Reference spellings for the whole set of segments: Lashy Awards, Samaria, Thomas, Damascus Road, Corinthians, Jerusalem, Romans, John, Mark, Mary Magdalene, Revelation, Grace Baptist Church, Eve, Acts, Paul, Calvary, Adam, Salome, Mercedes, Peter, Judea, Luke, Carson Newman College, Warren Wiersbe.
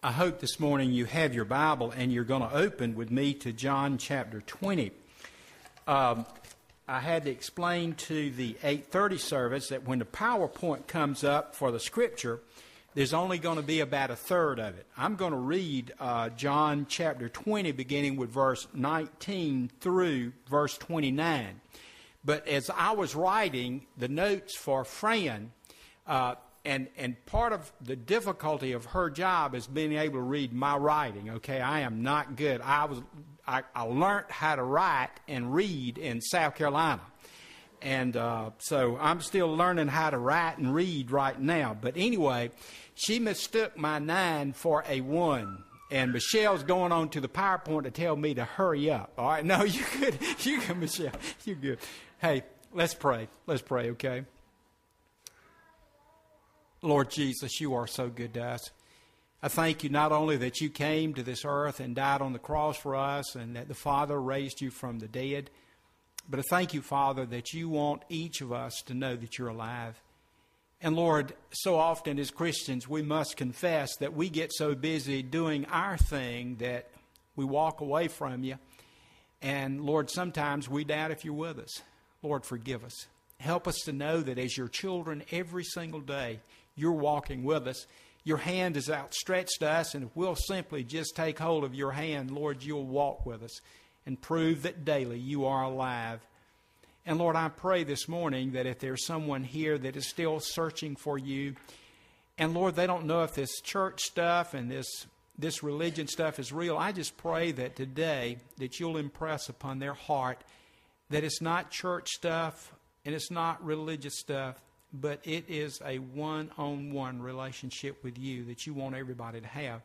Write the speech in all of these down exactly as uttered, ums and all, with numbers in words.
I hope this morning you have your Bible and you're going to open with me to John chapter twenty. Um, I had to explain to the eight thirty service that when the PowerPoint comes up for the Scripture, there's only going to be about a third of it. I'm going to read uh, John chapter twenty, beginning with verse nineteen through verse twenty-nine. But as I was writing the notes for Fran, uh, And and part of the difficulty of her job is being able to read my writing. Okay, I am not good. I was I, I learned how to write and read in South Carolina, and uh, so I'm still learning how to write and read right now. But anyway, she mistook my nine for a one, and Michelle's going on to the PowerPoint to tell me to hurry up. All right, no, you good, you good, Michelle, you good. Hey, let's pray. Let's pray. Okay. Lord Jesus, you are so good to us. I thank you not only that you came to this earth and died on the cross for us and that the Father raised you from the dead, but I thank you, Father, that you want each of us to know that you're alive. And Lord, so often as Christians, we must confess that we get so busy doing our thing that we walk away from you. And Lord, sometimes we doubt if you're with us. Lord, forgive us. Help us to know that as your children every single day, you're walking with us. Your hand is outstretched to us, and if we'll simply just take hold of your hand, Lord, you'll walk with us and prove that daily you are alive. And Lord, I pray this morning that if there's someone here that is still searching for you, and Lord, they don't know if this church stuff and this, this religion stuff is real, I just pray that today that you'll impress upon their heart that it's not church stuff and it's not religious stuff, but it is a one-on-one relationship with you that you want everybody to have.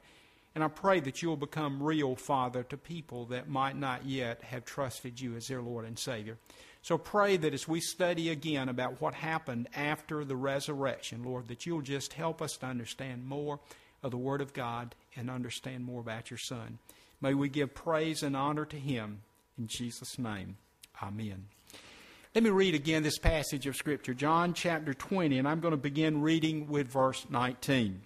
And I pray that you'll become real, Father, to people that might not yet have trusted you as their Lord and Savior. So pray that as we study again about what happened after the resurrection, Lord, that you'll just help us to understand more of the Word of God and understand more about your Son. May we give praise and honor to him. In Jesus' name, amen. Let me read again this passage of Scripture, John chapter twenty, and I'm going to begin reading with verse nineteen.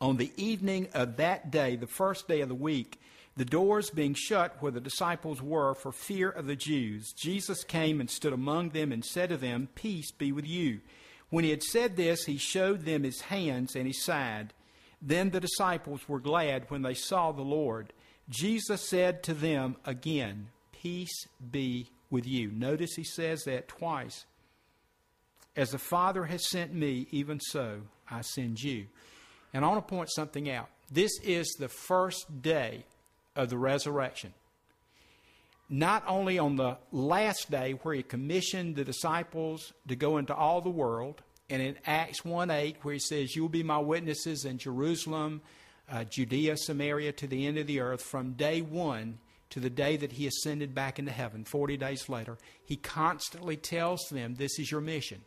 On the evening of that day, the first day of the week, the doors being shut where the disciples were for fear of the Jews, Jesus came and stood among them and said to them, "Peace be with you." When he had said this, he showed them his hands and his side. Then the disciples were glad when they saw the Lord. Jesus said to them again, "Peace be with you." With you. Notice he says that twice. As the Father has sent me, even so I send you. And I want to point something out. This is the first day of the resurrection. Not only on the last day where he commissioned the disciples to go into all the world, and in Acts one eight where he says, "You'll be my witnesses in Jerusalem, uh, Judea, Samaria, to the end of the earth," from day one to the day that he ascended back into heaven, forty days later, he constantly tells them, "This is your mission.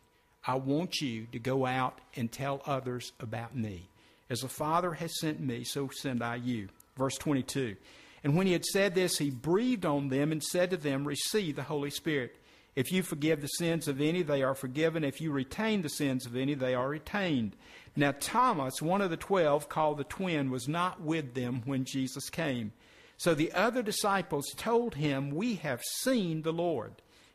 I want you to go out and tell others about me. As the Father has sent me, so send I you." Verse twenty-two, and when he had said this, he breathed on them and said to them, "Receive the Holy Spirit. If you forgive the sins of any, they are forgiven. If you retain the sins of any, they are retained." Now Thomas, one of the twelve, called the twin, was not with them when Jesus came. So the other disciples told him, "We have seen the Lord."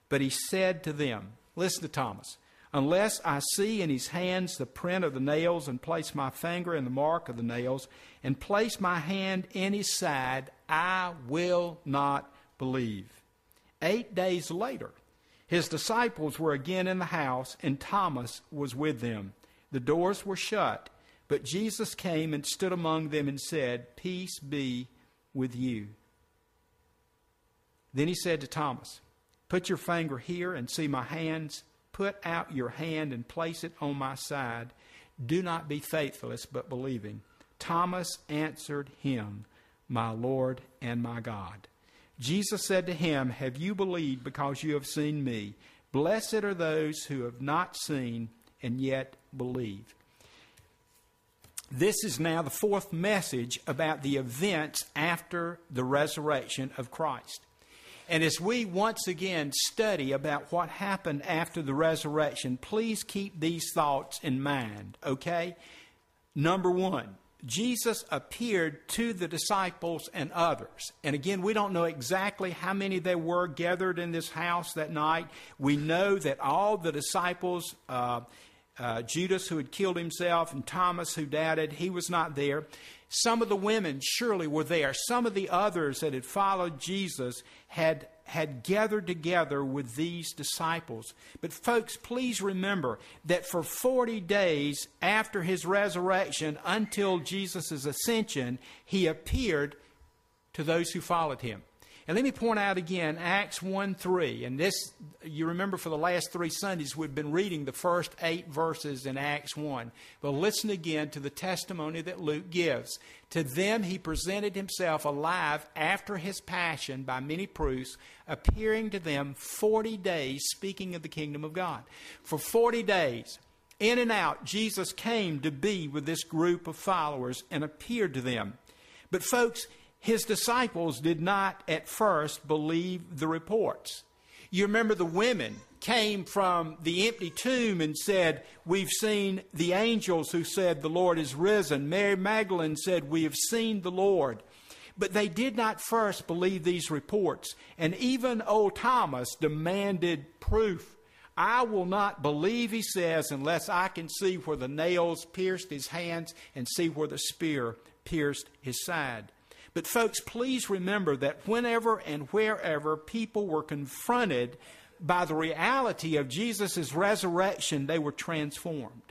But he said to them, listen to Thomas, "Unless I see in his hands the print of the nails and place my finger in the mark of the nails and place my hand in his side, I will not believe." Eight days later, his disciples were again in the house and Thomas was with them. The doors were shut, but Jesus came and stood among them and said, "Peace be with you." Then he said to Thomas, "Put your finger here and see my hands. Put out your hand and place it on my side. Do not be faithless, but believing." Thomas answered him, "My Lord and my God." Jesus said to him, "Have you believed because you have seen me? Blessed are those who have not seen and yet believe." This is now the fourth message about the events after the resurrection of Christ. And as we once again study about what happened after the resurrection, please keep these thoughts in mind, okay? Number one, Jesus appeared to the disciples and others. And again, we don't know exactly how many there were gathered in this house that night. We know that all the disciples, uh, uh, Judas, who had killed himself, and Thomas, who doubted, he was not there. Some of the women surely were there. Some of the others that had followed Jesus had had gathered together with these disciples. But folks, please remember that for forty days after his resurrection until Jesus' ascension, he appeared to those who followed him. And let me point out again, Acts one three, and this, you remember for the last three Sundays, we've been reading the first eight verses in Acts one. But listen again to the testimony that Luke gives. To them he presented himself alive after his passion by many proofs, appearing to them forty days, speaking of the kingdom of God. For forty days, in and out, Jesus came to be with this group of followers and appeared to them. But folks, his disciples did not at first believe the reports. You remember the women came from the empty tomb and said, we've seen the angels who said the Lord is risen. Mary Magdalene said, we have seen the Lord. But they did not first believe these reports. And even old Thomas demanded proof. I will not believe, he says, unless I can see where the nails pierced his hands and see where the spear pierced his side. But folks, please remember that whenever and wherever people were confronted by the reality of Jesus' resurrection, they were transformed.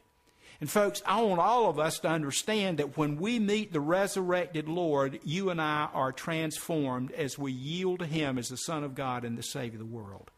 And folks, I want all of us to understand that when we meet the resurrected Lord, you and I are transformed as we yield to him as the Son of God and the Savior of the world.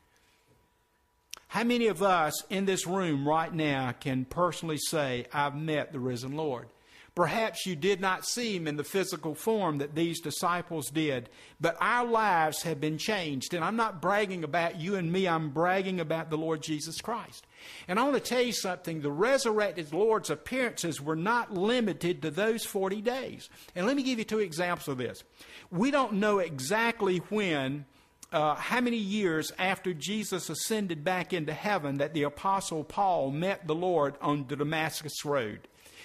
How many of us in this room right now can personally say, I've met the risen Lord? Perhaps you did not see him in the physical form that these disciples did, but our lives have been changed. And I'm not bragging about you and me. I'm bragging about the Lord Jesus Christ. And I want to tell you something. The resurrected Lord's appearances were not limited to those forty days. And let me give you two examples of this. We don't know exactly when, uh, how many years after Jesus ascended back into heaven that the Apostle Paul met the Lord on the Damascus Road.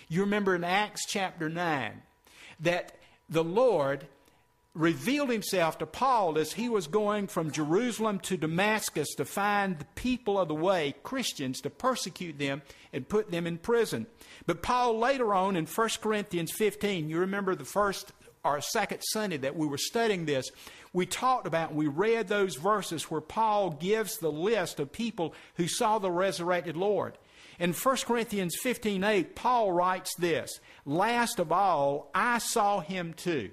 You remember in Acts chapter nine that the Lord revealed himself to Paul as he was going from Jerusalem to Damascus to find the people of the way, Christians, to persecute them and put them in prison. But Paul later on in First Corinthians fifteen, you remember the first or second Sunday that we were studying this, we talked about, we read those verses where Paul gives the list of people who saw the resurrected Lord. In First Corinthians fifteen eight, Paul writes this, last of all, I saw him too.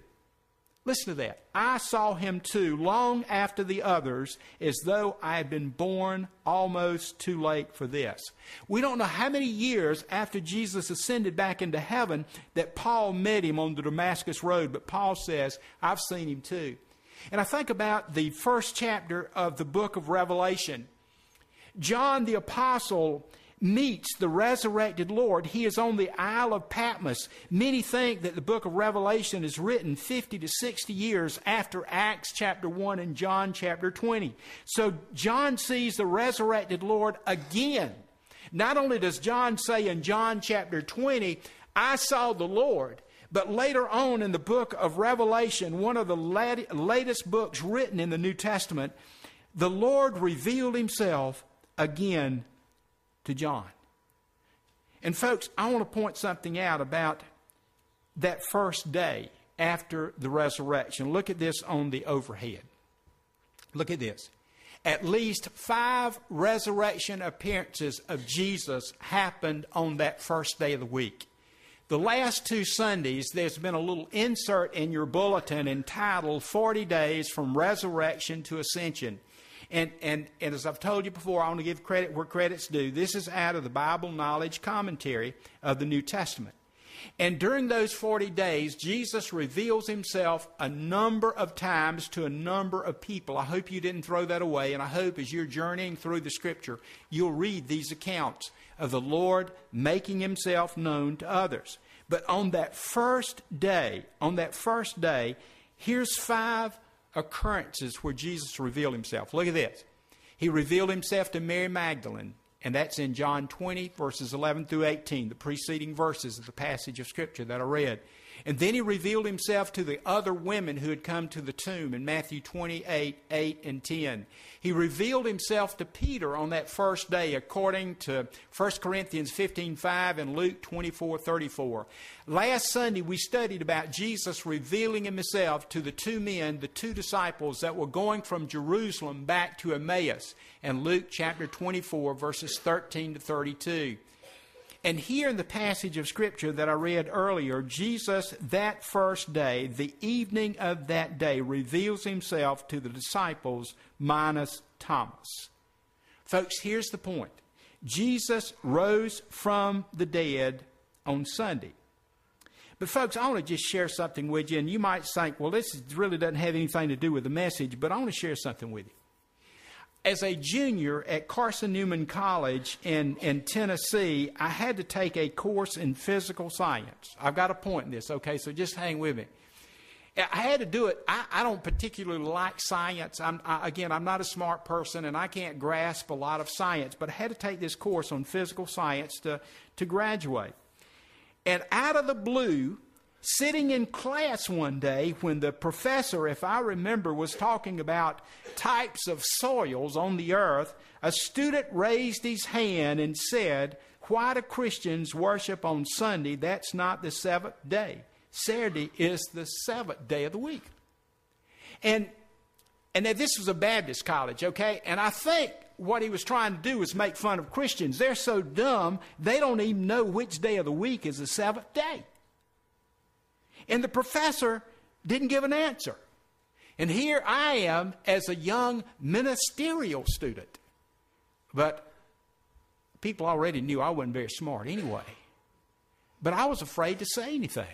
Listen to that. I saw him too, long after the others, as though I had been born almost too late for this. We don't know how many years after Jesus ascended back into heaven that Paul met him on the Damascus Road, but Paul says, I've seen him too. And I think about the first chapter of the book of Revelation. John the Apostle meets the resurrected Lord. He is on the Isle of Patmos. Many think that the book of Revelation is written fifty to sixty years after Acts chapter one and John chapter twenty. So John sees the resurrected Lord again. Not only does John say in John chapter twenty, I saw the Lord, but later on in the book of Revelation, one of the lat- latest books written in the New Testament, the Lord revealed himself again to John. And folks, I want to point something out about that first day after the resurrection. Look at this on the overhead. Look at this. At least five resurrection appearances of Jesus happened on that first day of the week. The last two Sundays, there's been a little insert in your bulletin entitled forty days from Resurrection to Ascension. And, and and as I've told you before, I want to give credit where credit's due. This is out of the Bible Knowledge Commentary of the New Testament. And during those forty days, Jesus reveals himself a number of times to a number of people. I hope you didn't throw that away. And I hope as you're journeying through the Scripture, you'll read these accounts of the Lord making himself known to others. But on that first day, on that first day, here's five occurrences where Jesus revealed himself. Look at this. He revealed himself to Mary Magdalene, and that's in John twenty, verses eleven through eighteen, the preceding verses of the passage of Scripture that I read. And then he revealed himself to the other women who had come to the tomb in Matthew twenty-eight, eight and ten. He revealed himself to Peter on that first day, according to First Corinthians fifteen, five and Luke twenty-four, thirty-four. Last Sunday, we studied about Jesus revealing himself to the two men, the two disciples that were going from Jerusalem back to Emmaus in Luke chapter twenty-four, verses thirteen to thirty-two. And here in the passage of Scripture that I read earlier, Jesus, that first day, the evening of that day, reveals himself to the disciples minus Thomas. Folks, here's the point. Jesus rose from the dead on Sunday. But folks, I want to just share something with you, and you might think, well, this really doesn't have anything to do with the message, but I want to share something with you. As a junior at Carson Newman College in, in Tennessee, I had to take a course in physical science. I've got a point in this, okay, so just hang with me. I had to do it. I, I don't particularly like science. I'm, I, again, I'm not a smart person, and I can't grasp a lot of science, but I had to take this course on physical science to, to graduate. And out of the blue, sitting in class one day when the professor, if I remember, was talking about types of soils on the earth, a student raised his hand and said, "Why do Christians worship on Sunday? That's not the seventh day. Saturday is the seventh day of the week." And and this was a Baptist college, okay? And I think what he was trying to do was make fun of Christians. They're so dumb, they don't even know which day of the week is the seventh day. And the professor didn't give an answer. And here I am as a young ministerial student. But people already knew I wasn't very smart anyway. But I was afraid to say anything.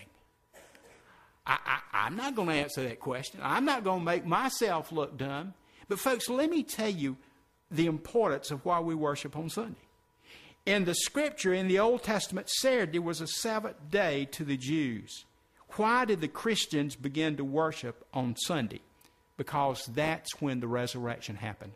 I, I, I'm not going to answer that question. I'm not going to make myself look dumb. But folks, let me tell you the importance of why we worship on Sunday. In the Scripture, in the Old Testament, Saturday was a Sabbath day to the Jews. Why did the Christians begin to worship on Sunday? Because that's when the resurrection happened.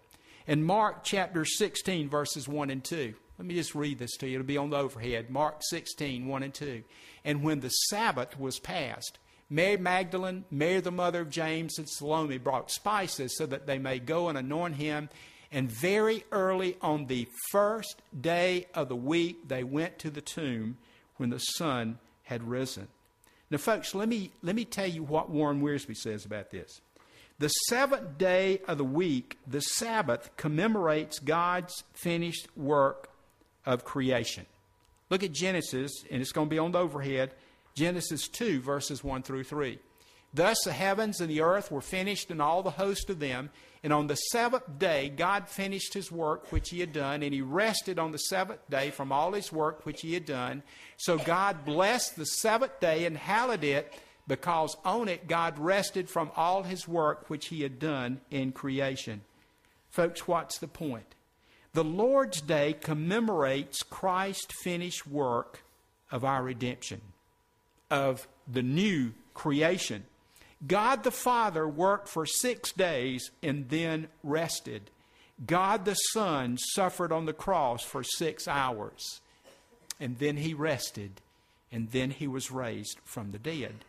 In Mark chapter sixteen, verses one and two. Let me just read this to you. It'll be on the overhead. Mark sixteen, one and two. "And when the Sabbath was passed, Mary Magdalene, Mary the mother of James, and Salome brought spices so that they may go and anoint him. And very early on the first day of the week, they went to the tomb when the sun had risen." Now, folks, let me, let me tell you what Warren Wiersbe says about this. "The seventh day of the week, the Sabbath, commemorates God's finished work of creation." Look at Genesis, and it's going to be on the overhead, Genesis two, verses one through three. "Thus the heavens and the earth were finished, and all the host of them. And on the seventh day God finished his work which he had done, and he rested on the seventh day from all his work which he had done. So God blessed the seventh day and hallowed it, because on it God rested from all his work which he had done in creation." Folks, what's the point? The Lord's Day commemorates Christ's finished work of our redemption, of the new creation. God the Father worked for six days and then rested. God the Son suffered on the cross for six hours. And then he rested. And then he was raised from the dead.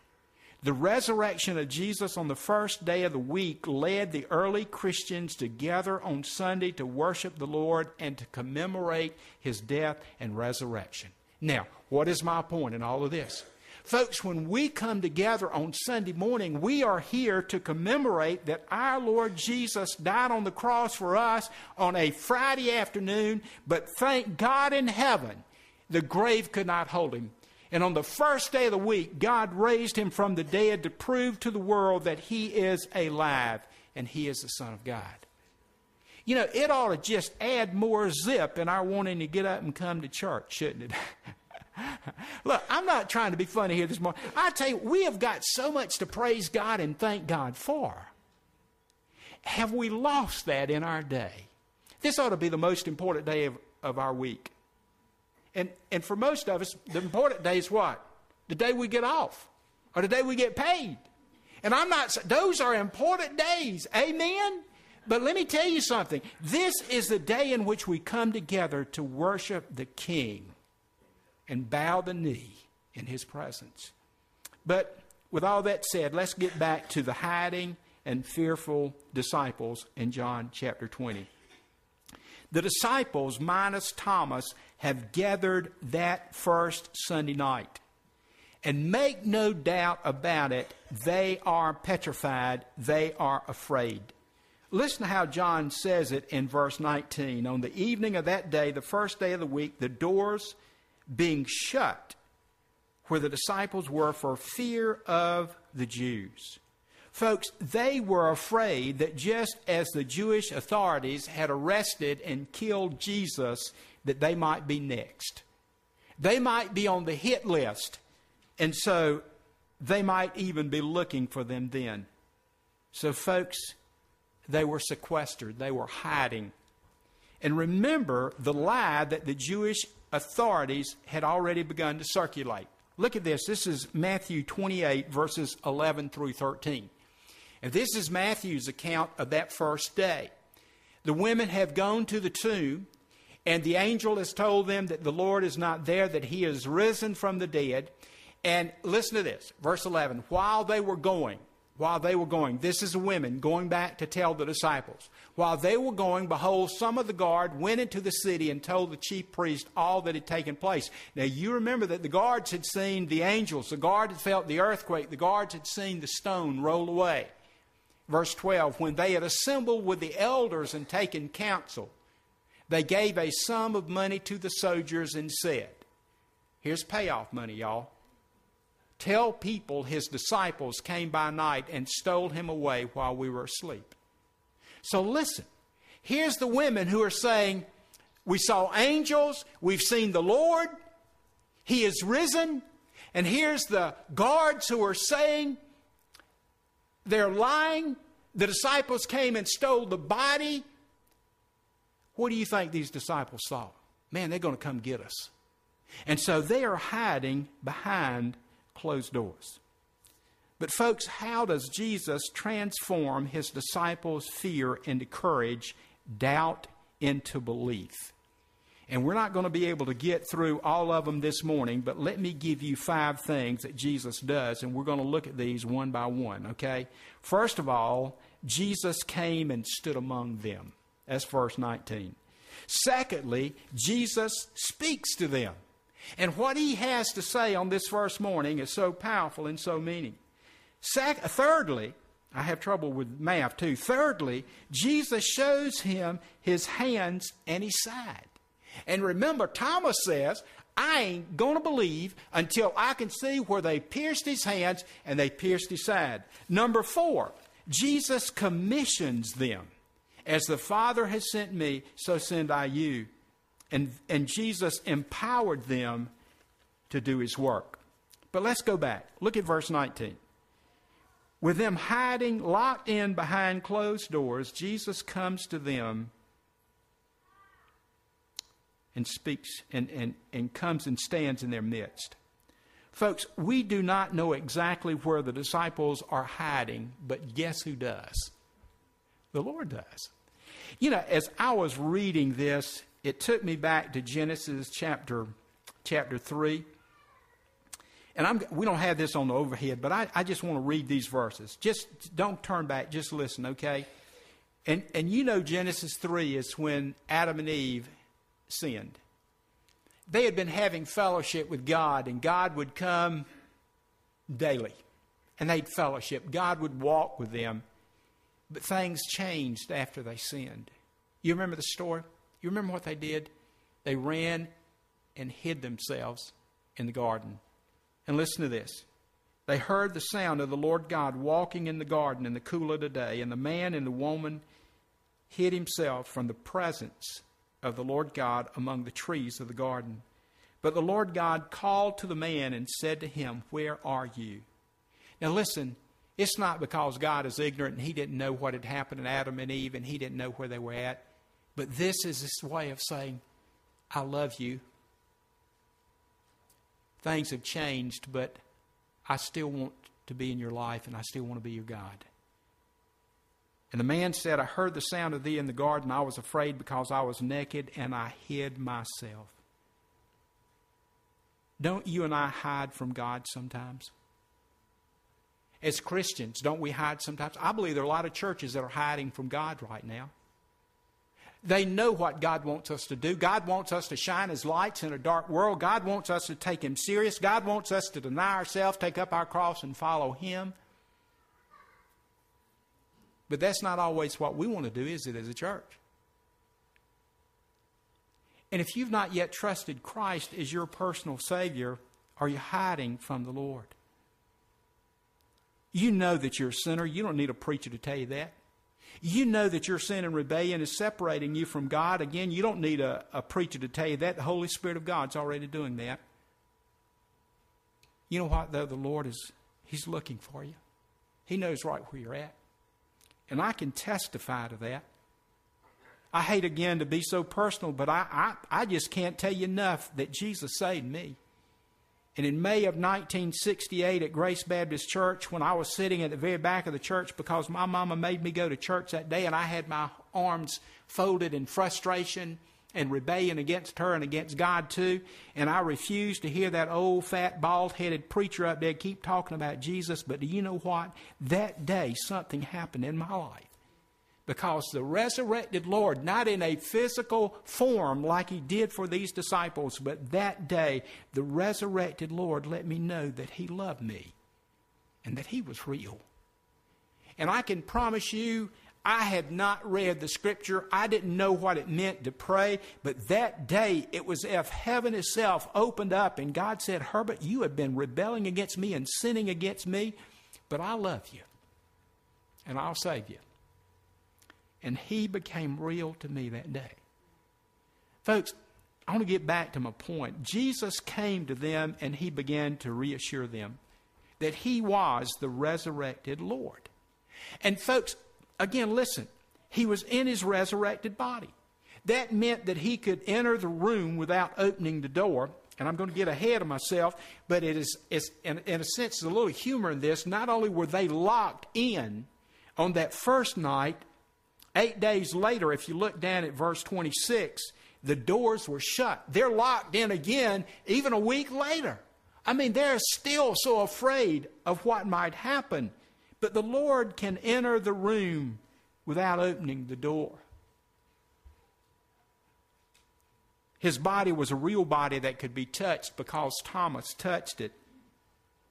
The resurrection of Jesus on the first day of the week led the early Christians to gather on Sunday to worship the Lord and to commemorate his death and resurrection. Now, what is my point in all of this? Folks, when we come together on Sunday morning, we are here to commemorate that our Lord Jesus died on the cross for us on a Friday afternoon, but thank God in heaven, the grave could not hold him. And on the first day of the week, God raised him from the dead to prove to the world that he is alive and he is the Son of God. You know, it ought to just add more zip in our wanting to get up and come to church, shouldn't it? Look, I'm not trying to be funny here this morning. I tell you, we have got so much to praise God and thank God for. Have we lost that in our day? This ought to be the most important day of, of our week. And, and for most of us, the important day is what? The day we get off or the day we get paid. And I'm not, those are important days. Amen? But let me tell you something. This is the day in which we come together to worship the King and bow the knee in his presence. But with all that said, let's get back to the hiding and fearful disciples in John chapter twenty. The disciples, minus Thomas, have gathered that first Sunday night. And make no doubt about it, they are petrified. They are afraid. Listen to how John says it in verse nineteen. On the evening of that day, the first day of the week, the doors being shut where the disciples were for fear of the Jews. Folks, they were afraid that just as the Jewish authorities had arrested and killed Jesus, that they might be next. They might be on the hit list. And so they might even be looking for them then. So folks, they were sequestered. They were hiding. And remember the lie that the Jewish authorities had already begun to circulate. Look at this. This is Matthew twenty-eight, verses eleven through thirteen. And this is Matthew's account of that first day. The women have gone to the tomb, and the angel has told them that the Lord is not there, that he is risen from the dead. And listen to this, verse eleven. While they were going, while they were going, this is the women going back to tell the disciples. While they were going, behold, some of the guard went into the city and told the chief priest all that had taken place. Now, you remember that the guards had seen the angels. The guards had felt the earthquake. The guards had seen the stone roll away. Verse twelve, when they had assembled with the elders and taken counsel, they gave a sum of money to the soldiers and said, here's payoff money, y'all. Tell people his disciples came by night and stole him away while we were asleep. So listen, here's the women who are saying, we saw angels, we've seen the Lord, he is risen. And here's the guards who are saying, they're lying, the disciples came and stole the body. What do you think these disciples saw? Man, they're going to come get us. And so they are hiding behind closed doors. But folks, how does Jesus transform his disciples' fear into courage, doubt into belief? And we're not going to be able to get through all of them this morning, but let me give you five things that Jesus does, and we're going to look at these one by one, okay? First of all, Jesus came and stood among them. That's verse nineteen. Secondly, Jesus speaks to them. And what he has to say on this first morning is so powerful and so meaning. Sec- thirdly, I have trouble with math too. Thirdly, Jesus shows him his hands and his side. And remember, Thomas says, I ain't going to believe until I can see where they pierced his hands and they pierced his side. Number four, Jesus commissions them. As the Father has sent me, so send I you. And, and Jesus empowered them to do his work. But let's go back. Look at verse nineteen. With them hiding, locked in behind closed doors, Jesus comes to them and speaks and, and, and comes and stands in their midst. Folks, we do not know exactly where the disciples are hiding, but guess who does? The Lord does. You know, as I was reading this, it took me back to Genesis chapter chapter three. And I'm, we don't have this on the overhead, but I, I just want to read these verses. Just don't turn back. Just listen, okay? And, and you know Genesis three is when Adam and Eve sinned. They had been having fellowship with God, and God would come daily. And they'd fellowship. God would walk with them. But things changed after they sinned. You remember the story? You remember what they did? They ran and hid themselves in the garden. And listen to this. They heard the sound of the Lord God walking in the garden in the cool of the day. And the man and the woman hid himself from the presence of the Lord God among the trees of the garden. But the Lord God called to the man and said to him, where are you? Now listen, it's not because God is ignorant and he didn't know what had happened to Adam and Eve and he didn't know where they were at. But this is his way of saying, I love you. Things have changed, but I still want to be in your life and I still want to be your God. And the man said, I heard the sound of thee in the garden. I was afraid because I was naked and I hid myself. Don't you and I hide from God sometimes? As Christians, don't we hide sometimes? I believe there are a lot of churches that are hiding from God right now. They know what God wants us to do. God wants us to shine as lights in a dark world. God wants us to take Him serious. God wants us to deny ourselves, take up our cross, and follow Him. But that's not always what we want to do, is it, as a church? And if you've not yet trusted Christ as your personal Savior, are you hiding from the Lord? You know that you're a sinner. You don't need a preacher to tell you that. You know that your sin and rebellion is separating you from God. Again, you don't need a, a preacher to tell you that. The Holy Spirit of God's already doing that. You know what, though? The Lord is, He's looking for you. He knows right where you're at. And I can testify to that. I hate, again, to be so personal, but I, I, I just can't tell you enough that Jesus saved me. And in May of nineteen sixty-eight at Grace Baptist Church, when I was sitting at the very back of the church because my mama made me go to church that day, and I had my arms folded in frustration and rebellion against her and against God too, and I refused to hear that old fat bald-headed preacher up there keep talking about Jesus. But do you know what? That day something happened in my life, because the resurrected Lord, not in a physical form like He did for these disciples, but that day, the resurrected Lord let me know that He loved me and that He was real. And I can promise you, I had not read the Scripture. I didn't know what it meant to pray. But that day, it was as if heaven itself opened up and God said, "Herbert, you have been rebelling against me and sinning against me, but I love you and I'll save you." And He became real to me that day. Folks, I want to get back to my point. Jesus came to them and He began to reassure them that He was the resurrected Lord. And folks, again, listen, He was in His resurrected body. That meant that He could enter the room without opening the door. And I'm going to get ahead of myself, but it is, it's, in, in a sense, there's a little humor in this. Not only were they locked in on that first night, eight days later, if you look down at verse twenty-six, the doors were shut. They're locked in again, even a week later. I mean, they're still so afraid of what might happen. But the Lord can enter the room without opening the door. His body was a real body that could be touched because Thomas touched it.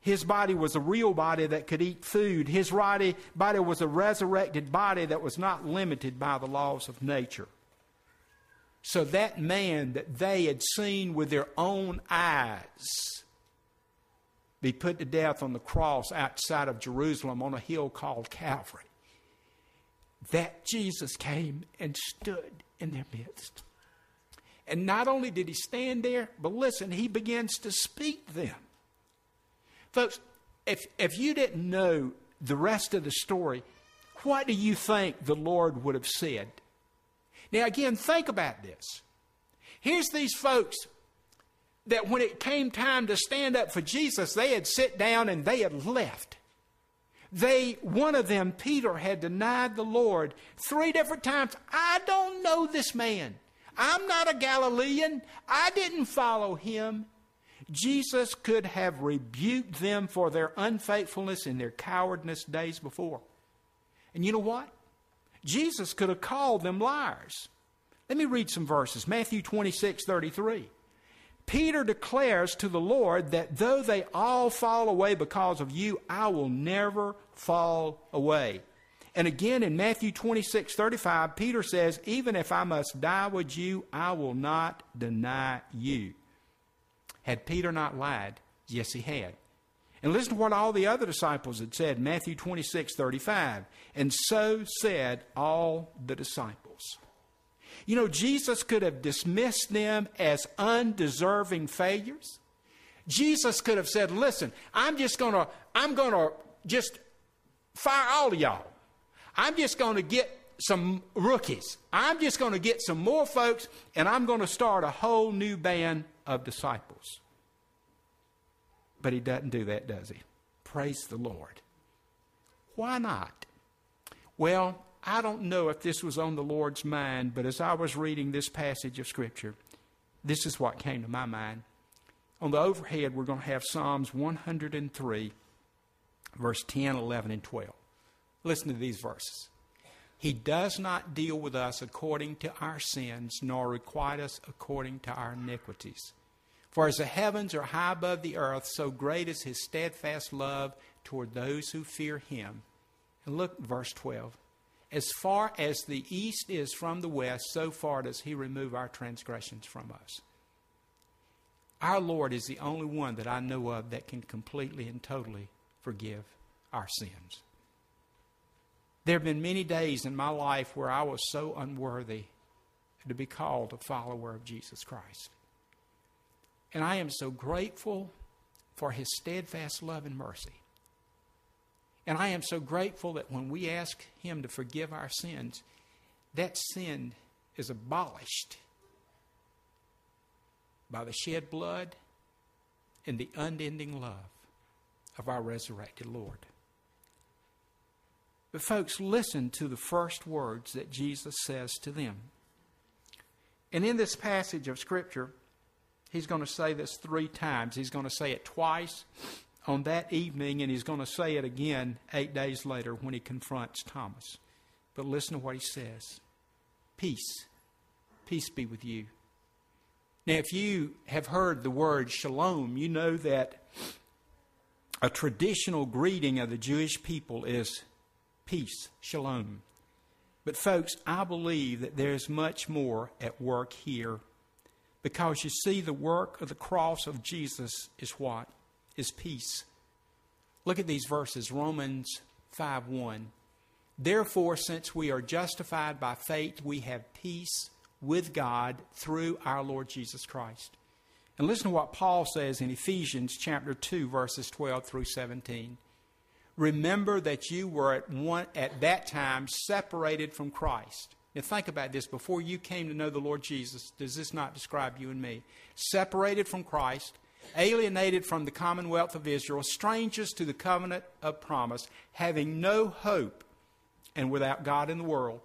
His body was a real body that could eat food. His body, body was a resurrected body that was not limited by the laws of nature. So that man that they had seen with their own eyes be put to death on the cross outside of Jerusalem on a hill called Calvary, that Jesus came and stood in their midst. And not only did He stand there, but listen, He begins to speak to them. Folks, if, if you didn't know the rest of the story, what do you think the Lord would have said? Now, again, think about this. Here's these folks that when it came time to stand up for Jesus, they had sit down and they had left. They, one of them, Peter, had denied the Lord three different times. "I don't know this man. I'm not a Galilean. I didn't follow him." Jesus could have rebuked them for their unfaithfulness and their cowardness days before. And you know what? Jesus could have called them liars. Let me read some verses. Matthew twenty-six thirty-three. Peter declares to the Lord that though they all fall away because of you, I will never fall away. And again in Matthew twenty-six thirty-five, Peter says, even if I must die with you, I will not deny you. Had Peter not lied? Yes, he had. And listen to what all the other disciples had said, Matthew twenty-six thirty-five. And so said all the disciples. You know, Jesus could have dismissed them as undeserving failures. Jesus could have said, listen, I'm just going to, I'm going to just fire all of y'all. I'm just going to get some rookies. I'm just going to get some more folks, and I'm going to start a whole new band of disciples. But He doesn't do that, does He? Praise the Lord. Why not? Well, I don't know if this was on the Lord's mind, but as I was reading this passage of Scripture, this is what came to my mind. On the overhead, we're going to have Psalms one hundred and three, verse ten, eleven, and twelve. Listen to these verses. He does not deal with us according to our sins, nor requite us according to our iniquities. For as the heavens are high above the earth, so great is his steadfast love toward those who fear him. And look, verse twelve. As far as the east is from the west, so far does he remove our transgressions from us. Our Lord is the only one that I know of that can completely and totally forgive our sins. There have been many days in my life where I was so unworthy to be called a follower of Jesus Christ. And I am so grateful for his steadfast love and mercy. And I am so grateful that when we ask him to forgive our sins, that sin is abolished by the shed blood and the unending love of our resurrected Lord. But folks, listen to the first words that Jesus says to them. And in this passage of Scripture, he's going to say this three times. He's going to say it twice on that evening, and he's going to say it again eight days later when he confronts Thomas. But listen to what he says. Peace. Peace be with you. Now, if you have heard the word shalom, you know that a traditional greeting of the Jewish people is peace, shalom. But folks, I believe that there is much more at work here, because you see, the work of the cross of Jesus is what? Is peace. Look at these verses, Romans five one. Therefore, since we are justified by faith, we have peace with God through our Lord Jesus Christ. And listen to what Paul says in Ephesians chapter two, verses twelve through seventeen. Remember that you were at one at that time separated from Christ. Now think about this. Before you came to know the Lord Jesus, does this not describe you and me? Separated from Christ, alienated from the commonwealth of Israel, strangers to the covenant of promise, having no hope and without God in the world.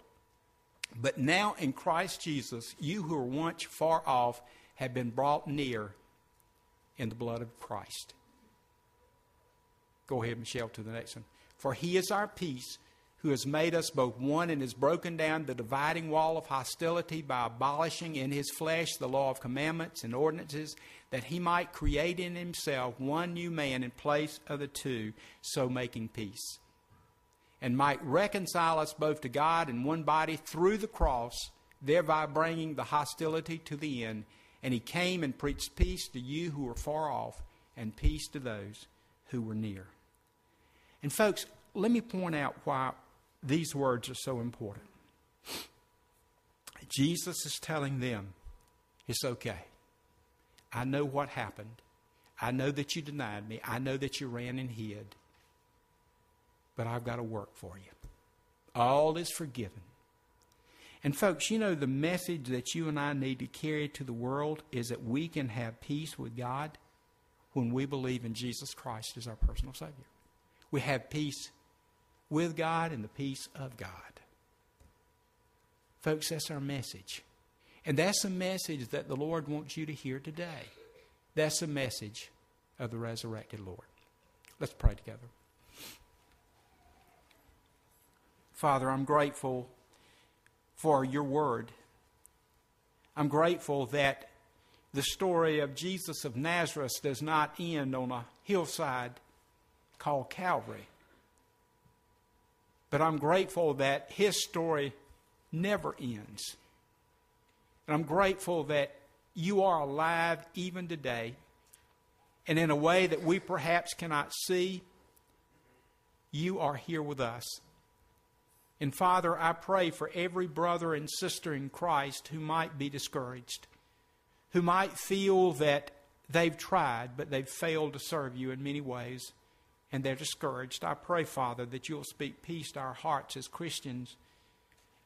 But now in Christ Jesus, you who were once far off have been brought near in the blood of Christ. Go ahead, Michelle, to the next one. For he is our peace, who has made us both one and has broken down the dividing wall of hostility by abolishing in his flesh the law of commandments and ordinances, that he might create in himself one new man in place of the two, so making peace, and might reconcile us both to God in one body through the cross, thereby bringing the hostility to the end. And he came and preached peace to you who were far off and peace to those who were near. And folks, let me point out why these words are so important. Jesus is telling them, it's okay. I know what happened. I know that you denied me. I know that you ran and hid. But I've got to work for you. All is forgiven. And folks, you know, the message that you and I need to carry to the world is that we can have peace with God when we believe in Jesus Christ as our personal Savior. We have peace with God and the peace of God. Folks, that's our message. And that's the message that the Lord wants you to hear today. That's the message of the resurrected Lord. Let's pray together. Father, I'm grateful for your word. I'm grateful that the story of Jesus of Nazareth does not end on a hillside called Calvary. But I'm grateful that his story never ends. And I'm grateful that you are alive even today. And in a way that we perhaps cannot see, you are here with us. And Father, I pray for every brother and sister in Christ who might be discouraged, who might feel that they've tried, but they've failed to serve you in many ways, and they're discouraged. I pray, Father, that you'll speak peace to our hearts as Christians,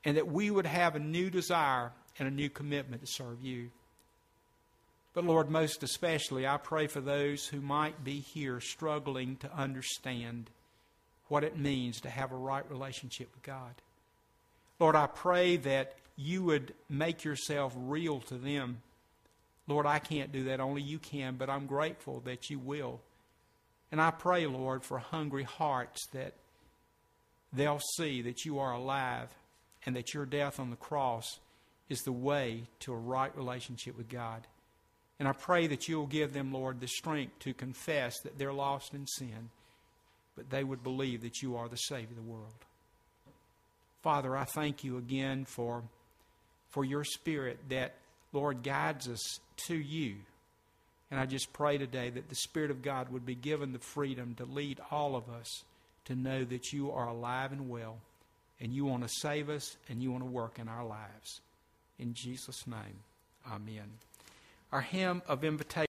and that we would have a new desire and a new commitment to serve you. But Lord, most especially, I pray for those who might be here struggling to understand what it means to have a right relationship with God. Lord, I pray that you would make yourself real to them. Lord, I can't do that. Only you can, but I'm grateful that you will. And I pray, Lord, for hungry hearts, that they'll see that you are alive and that your death on the cross is the way to a right relationship with God. And I pray that you'll give them, Lord, the strength to confess that they're lost in sin, but they would believe that you are the Savior of the world. Father, I thank you again for, for your Spirit that, Lord, guides us to you. And I just pray today that the Spirit of God would be given the freedom to lead all of us to know that you are alive and well, and you want to save us, and you want to work in our lives. In Jesus' name, amen. Our hymn of invitation.